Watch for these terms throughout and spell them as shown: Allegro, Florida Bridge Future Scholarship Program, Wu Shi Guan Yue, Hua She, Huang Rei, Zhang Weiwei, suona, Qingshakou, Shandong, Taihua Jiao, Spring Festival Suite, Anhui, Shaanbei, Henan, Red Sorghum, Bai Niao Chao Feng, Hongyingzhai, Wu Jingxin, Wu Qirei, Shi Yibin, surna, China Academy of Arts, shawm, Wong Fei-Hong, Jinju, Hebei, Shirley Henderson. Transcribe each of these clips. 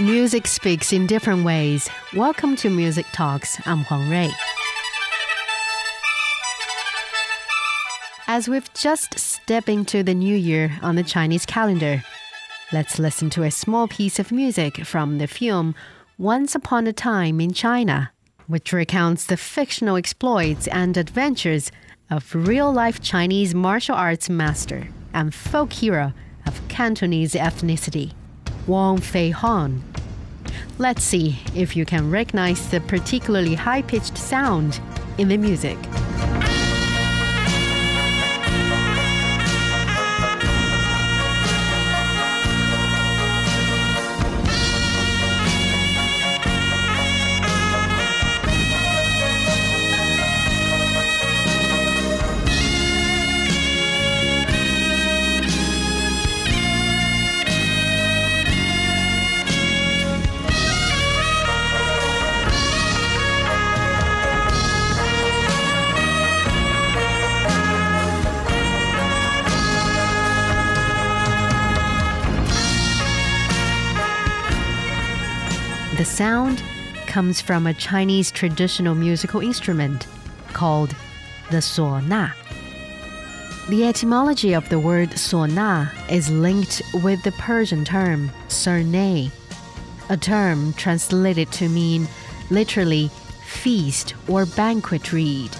Music speaks in different ways. Welcome to Music Talks. I'm Huang Rei. As we've just stepped into the new year on the Chinese calendar, let's listen to a small piece of music from the film Once Upon a Time in China, which recounts the fictional exploits and adventures of real-life Chinese martial arts master and folk hero of Cantonese ethnicity, Wong Fei-Hong. Let's see if you can recognize the particularly high-pitched sound in the music. The sound comes from a Chinese traditional musical instrument called the surna. The etymology of the word surna is linked with the Persian term surna, a term translated to mean literally feast or banquet reed.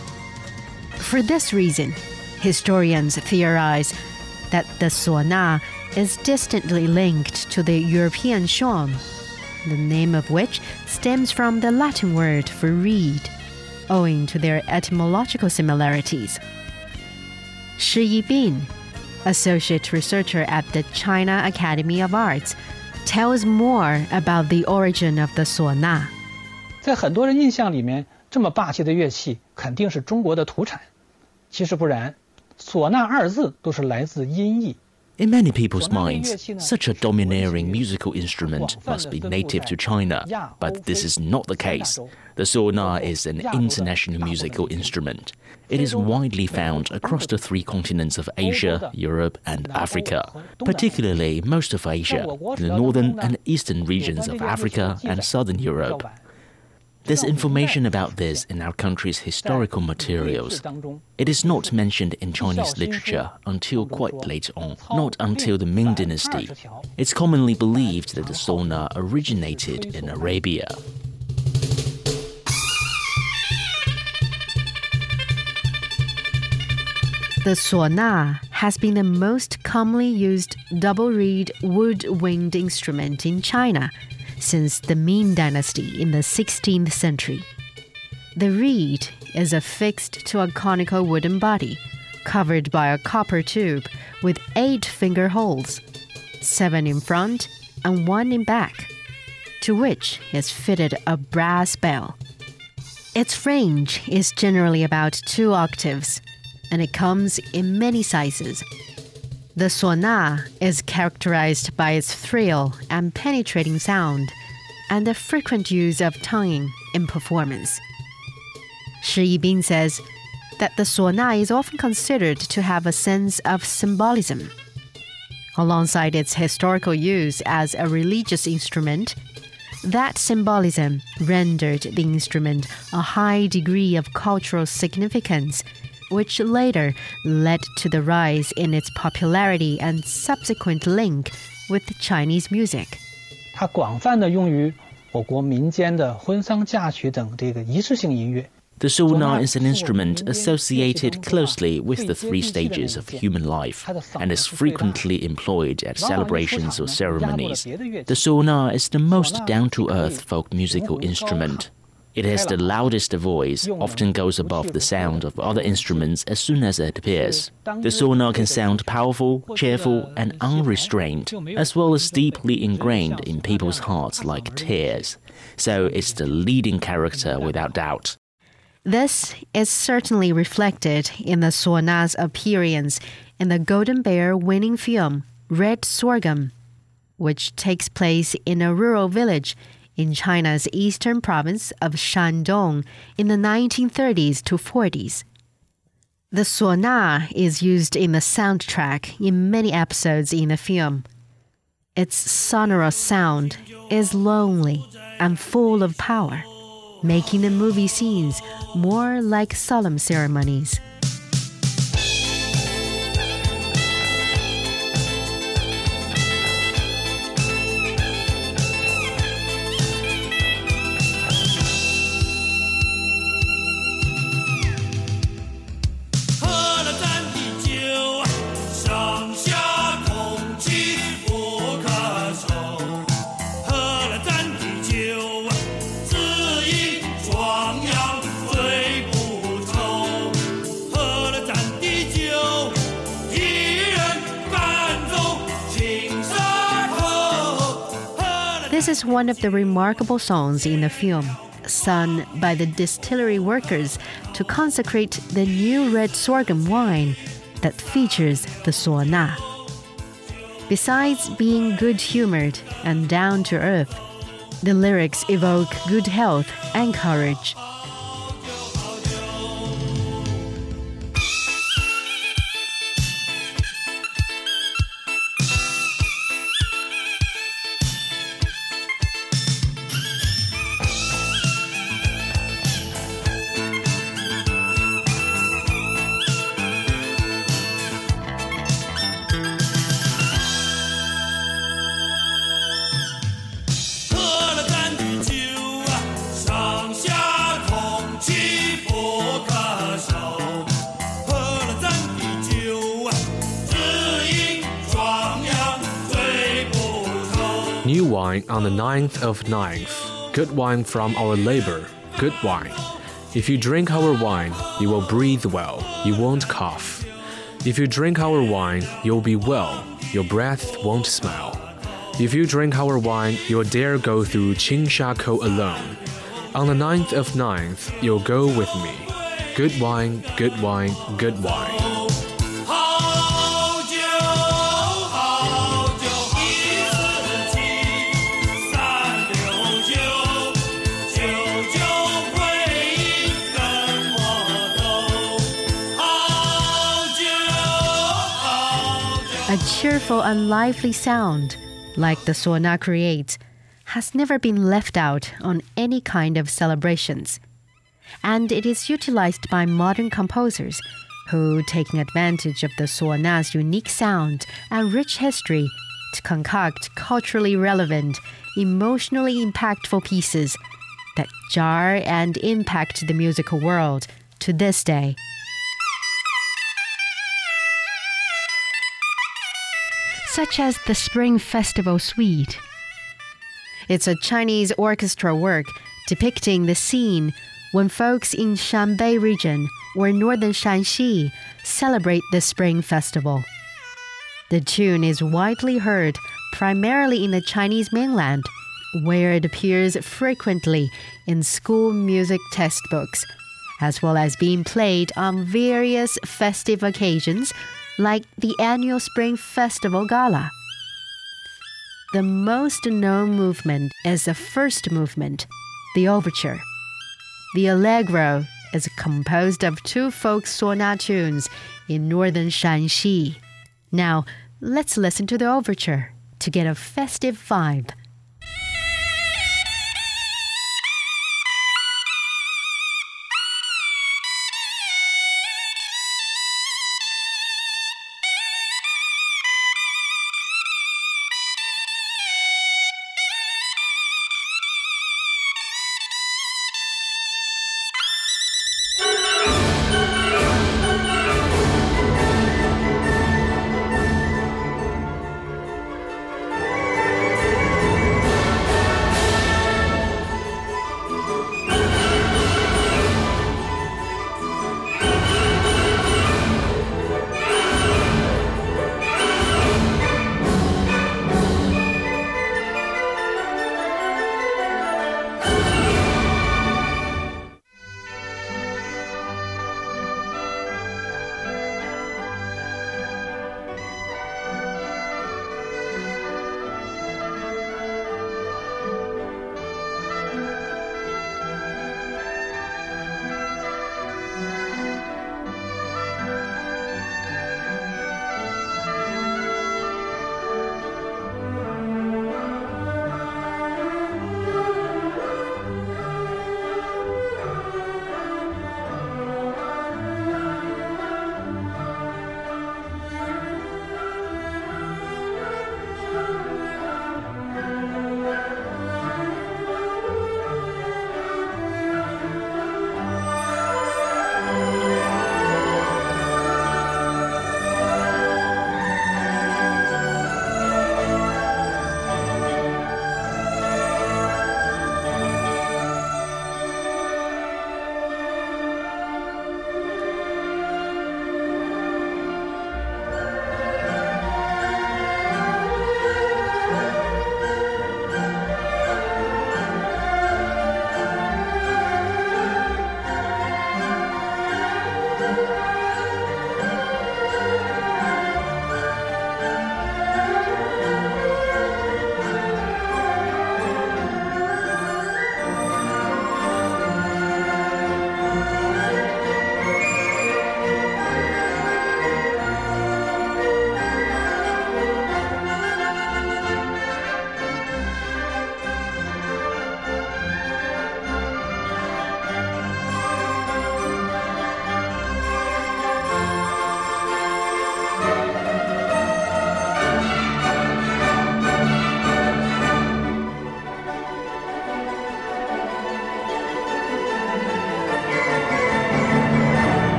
For this reason, historians theorize that the surna is distantly linked to the European shawm, the name of which stems from the Latin word for reed, owing to their etymological similarities. Shi Yibin, associate researcher at the China Academy of Arts, tells more about the origin of the suona. 在很多人印象里面，这么霸气的乐器肯定是中国的土产。其实不然，唢呐二字都是来自音译。 In many people's minds, such a domineering musical instrument must be native to China, but this is not the case. The surna is an international musical instrument. It is widely found across the three continents of Asia, Europe, and Africa, particularly most of Asia, the northern and eastern regions of Africa and southern Europe. There's information about this in our country's historical materials. It is not mentioned in Chinese literature until quite late on, not until the Ming Dynasty. It's commonly believed that the surna originated in Arabia. The surna has been the most commonly used double-reed woodwind instrument in China since the Ming Dynasty in the 16th century. The reed is affixed to a conical wooden body, covered by a copper tube with 8 finger holes, 7 in front and 1 in back, to which is fitted a brass bell. Its range is generally about 2 octaves, and it comes in many sizes. The suona is characterized by its shrill and penetrating sound and the frequent use of tonguing in performance. Shi Yibin says that the suona is often considered to have a sense of symbolism. Alongside its historical use as a religious instrument, that symbolism rendered the instrument a high degree of cultural significance, which later led to the rise in its popularity and subsequent link with Chinese music. The surna is an instrument associated closely with the three stages of human life and is frequently employed at celebrations or ceremonies. The surna is the most down-to-earth folk musical instrument. It has the loudest voice, often goes above the sound of other instruments as soon as it appears. The surna can sound powerful, cheerful, and unrestrained, as well as deeply ingrained in people's hearts like tears. So it's the leading character without doubt. This is certainly reflected in the surna's appearance in the Golden Bear winning film Red Sorghum, which takes place in a rural village in China's eastern province of Shandong in the 1930s to 40s. The surna is used in the soundtrack in many episodes in the film. Its sonorous sound is lonely and full of power, making the movie scenes more like solemn ceremonies. This is one of the remarkable songs in the film, sung by the distillery workers to consecrate the new red sorghum wine that features the suona. Besides being good-humored and down-to-earth, the lyrics evoke good health and courage. New wine on the 9th of 9th. Good wine from our labor. Good wine. If you drink our wine, you will breathe well. You won't cough. If you drink our wine, you'll be well. Your breath won't smell. If you drink our wine, you'll dare go through Qingshakou alone. On the 9th of 9th, you'll go with me. Good wine, good wine, good wine. A cheerful and lively sound, like the suona creates, has never been left out on any kind of celebrations. And it is utilized by modern composers, who, taking advantage of the suona's unique sound and rich history, to concoct culturally relevant, emotionally impactful pieces that jar and impact the musical world to this day. Such as the Spring Festival Suite. It's a Chinese orchestra work depicting the scene when folks in Shaanbei region or northern Shanxi celebrate the Spring Festival. The tune is widely heard primarily in the Chinese mainland, where it appears frequently in school music textbooks, as well as being played on various festive occasions like the annual Spring Festival Gala. The most known movement is the first movement, the overture. The Allegro is composed of two folk suona tunes in northern Shanxi. Now, let's listen to the overture to get a festive vibe.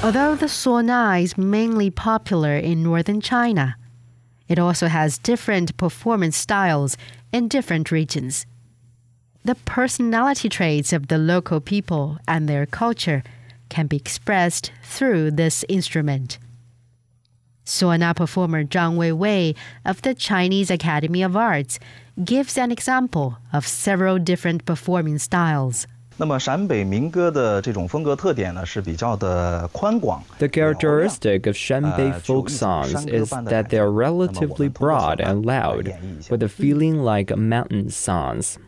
Although the suona is mainly popular in northern China, it also has different performance styles in different regions. The personality traits of the local people and their culture can be expressed through this instrument. Suona performer Zhang Weiwei of the Chinese Academy of Arts gives an example of several different performing styles. The characteristic of Shaanbei folk songs is that they are relatively broad and loud, with a feeling like mountain songs.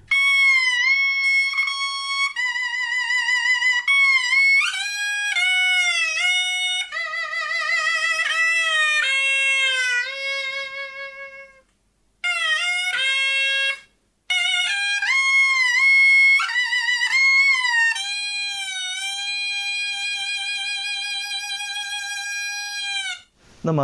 In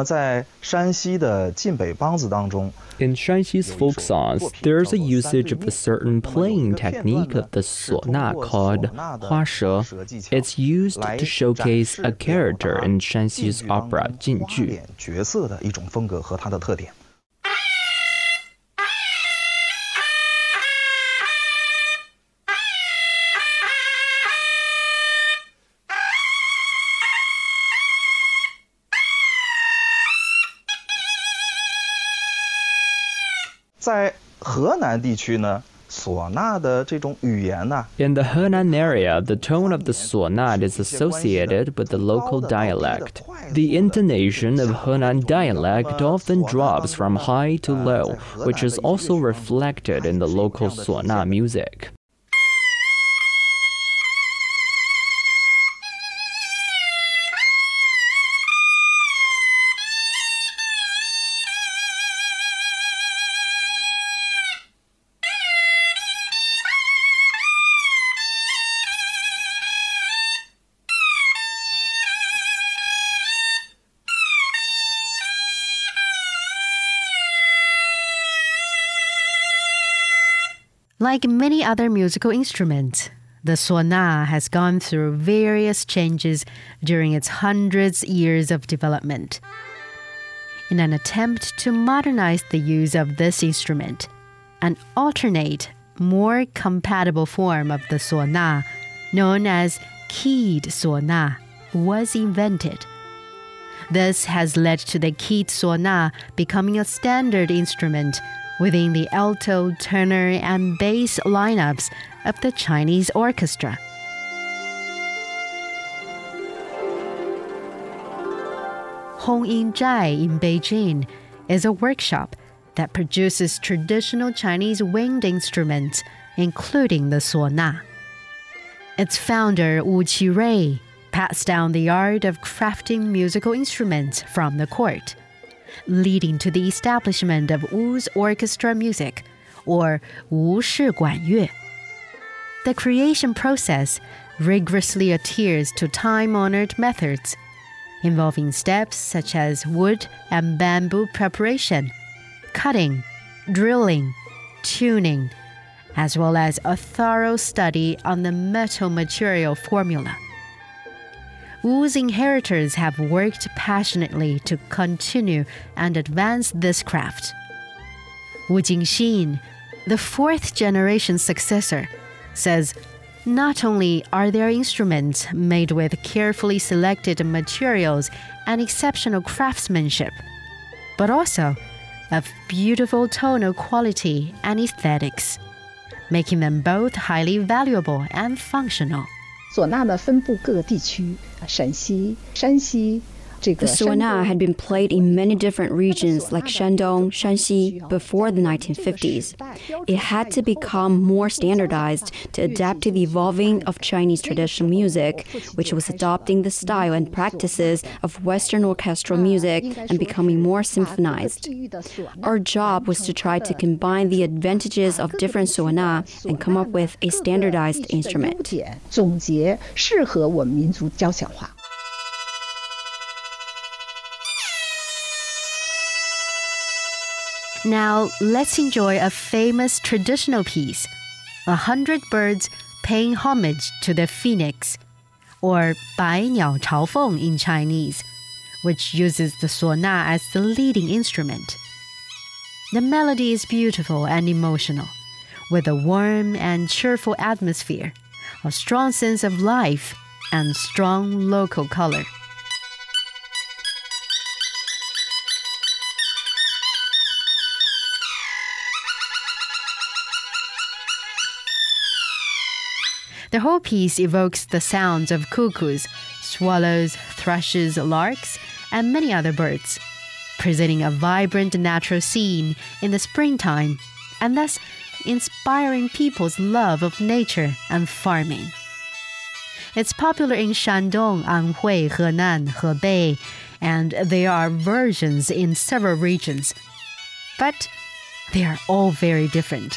Shaanxi's folk songs, there is a usage of a certain playing technique of the suona called Hua She. It's used to showcase a character in Shaanxi's opera Jinju. In the Henan area, the tone of the suona is associated with the local dialect. The intonation of Henan dialect often drops from high to low, which is also reflected in the local suona music. Like many other musical instruments, the suona has gone through various changes during its hundreds of years of development. In an attempt to modernize the use of this instrument, an alternate, more compatible form of the suona, known as keyed suona, was invented. This has led to the keyed suona becoming a standard instrument within the alto, tenor, and bass lineups of the Chinese orchestra. Hongyingzhai in Beijing is a workshop that produces traditional Chinese wind instruments, including the suona. Its founder, Wu Qirei, passed down the art of crafting musical instruments from the court, leading to the establishment of Wu's orchestra music, or Wu Shi Guan Yue. The creation process rigorously adheres to time-honored methods, involving steps such as wood and bamboo preparation, cutting, drilling, tuning, as well as a thorough study on the metal material formula. Wu's inheritors have worked passionately to continue and advance this craft. Wu Jingxin, the fourth-generation successor, says not only are their instruments made with carefully selected materials and exceptional craftsmanship, but also of beautiful tonal quality and aesthetics, making them both highly valuable and functional. The suona had been played in many different regions like Shandong, Shanxi before the 1950s. It had to become more standardized to adapt to the evolving of Chinese traditional music, which was adopting the style and practices of Western orchestral music and becoming more symphonized. Our job was to try to combine the advantages of different suona and come up with a standardized instrument. Now, let's enjoy a famous traditional piece, 100 Birds Paying Homage to the Phoenix, or Bai Niao Chao Feng in Chinese, which uses the suona as the leading instrument. The melody is beautiful and emotional, with a warm and cheerful atmosphere, a strong sense of life, and strong local color. The whole piece evokes the sounds of cuckoos, swallows, thrushes, larks, and many other birds, presenting a vibrant natural scene in the springtime, and thus inspiring people's love of nature and farming. It's popular in Shandong, Anhui, Henan, Hebei, and there are versions in several regions, but they are all very different.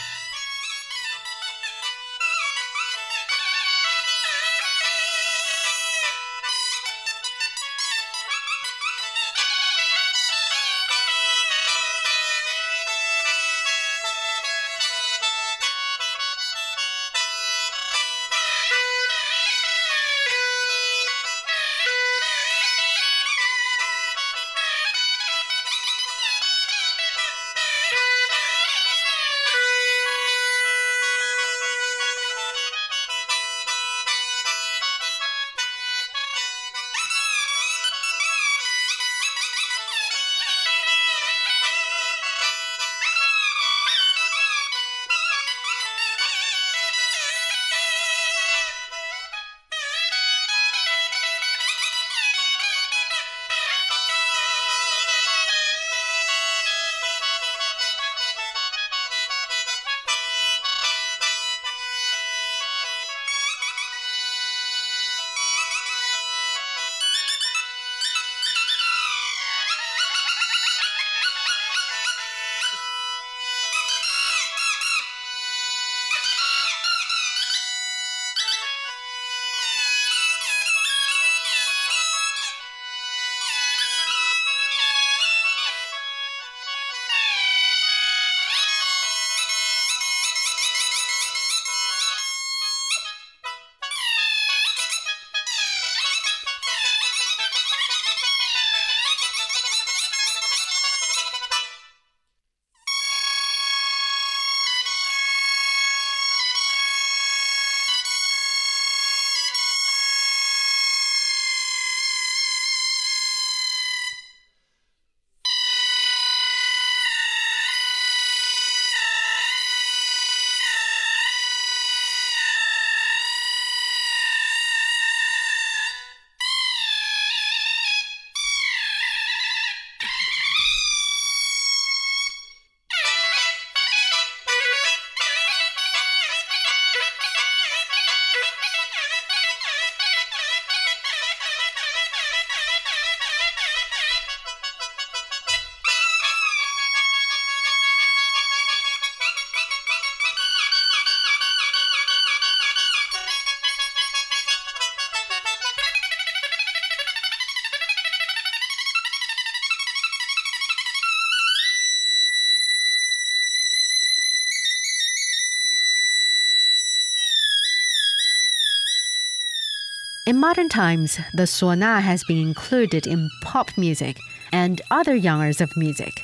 In modern times, the suona has been included in pop music and other genres of music.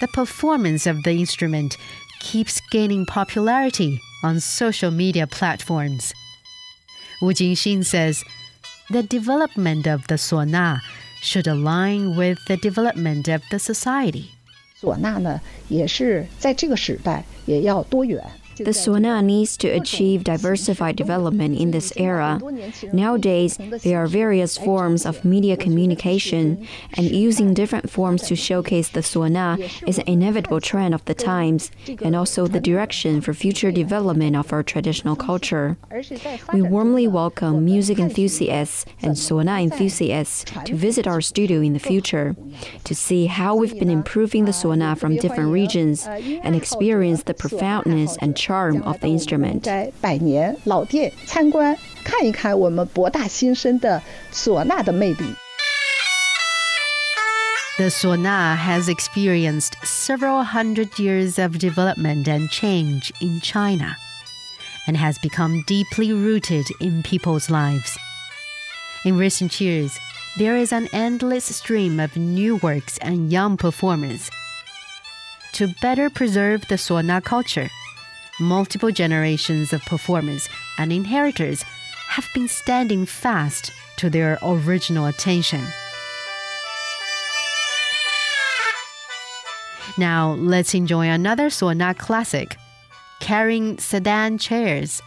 The performance of the instrument keeps gaining popularity on social media platforms. Wu Jingxin says, the development of the suona should align with the development of the society. The suona needs to achieve diversified development in this era. Nowadays, there are various forms of media communication, and using different forms to showcase the suona is an inevitable trend of the times, and also the direction for future development of our traditional culture. We warmly welcome music enthusiasts and suona enthusiasts to visit our studio in the future, to see how we've been improving the suona from different regions, and experience the profoundness and charm of the instrument. The suona has experienced several hundred years of development and change in China, and has become deeply rooted in people's lives. In recent years, there is an endless stream of new works and young performers. To better preserve the suona culture, multiple generations of performers and inheritors have been standing fast to their original attention. Now let's enjoy another suona classic, Carrying Sedan Chairs,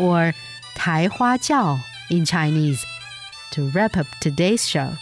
or Taihua Jiao in Chinese, to wrap up today's show.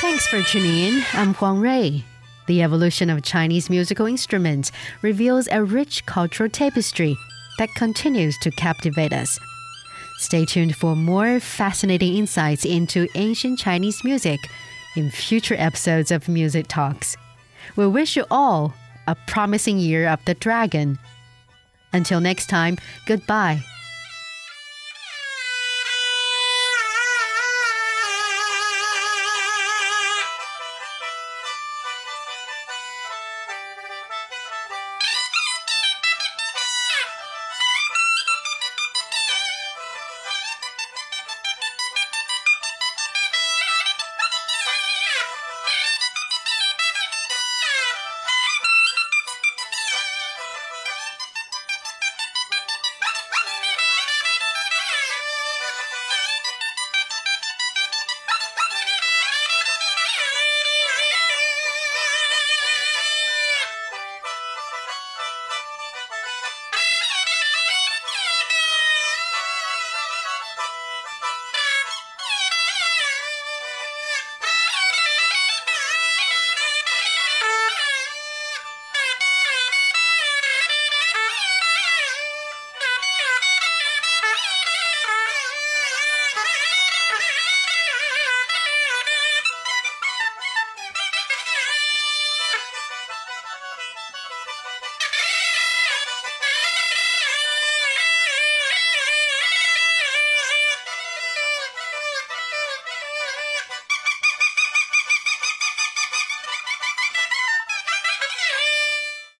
Thanks for tuning in. I'm Huang Rei. The evolution of Chinese musical instruments reveals a rich cultural tapestry that continues to captivate us. Stay tuned for more fascinating insights into ancient Chinese music in future episodes of Music Talks. We wish you all a promising year of the dragon. Until next time, goodbye.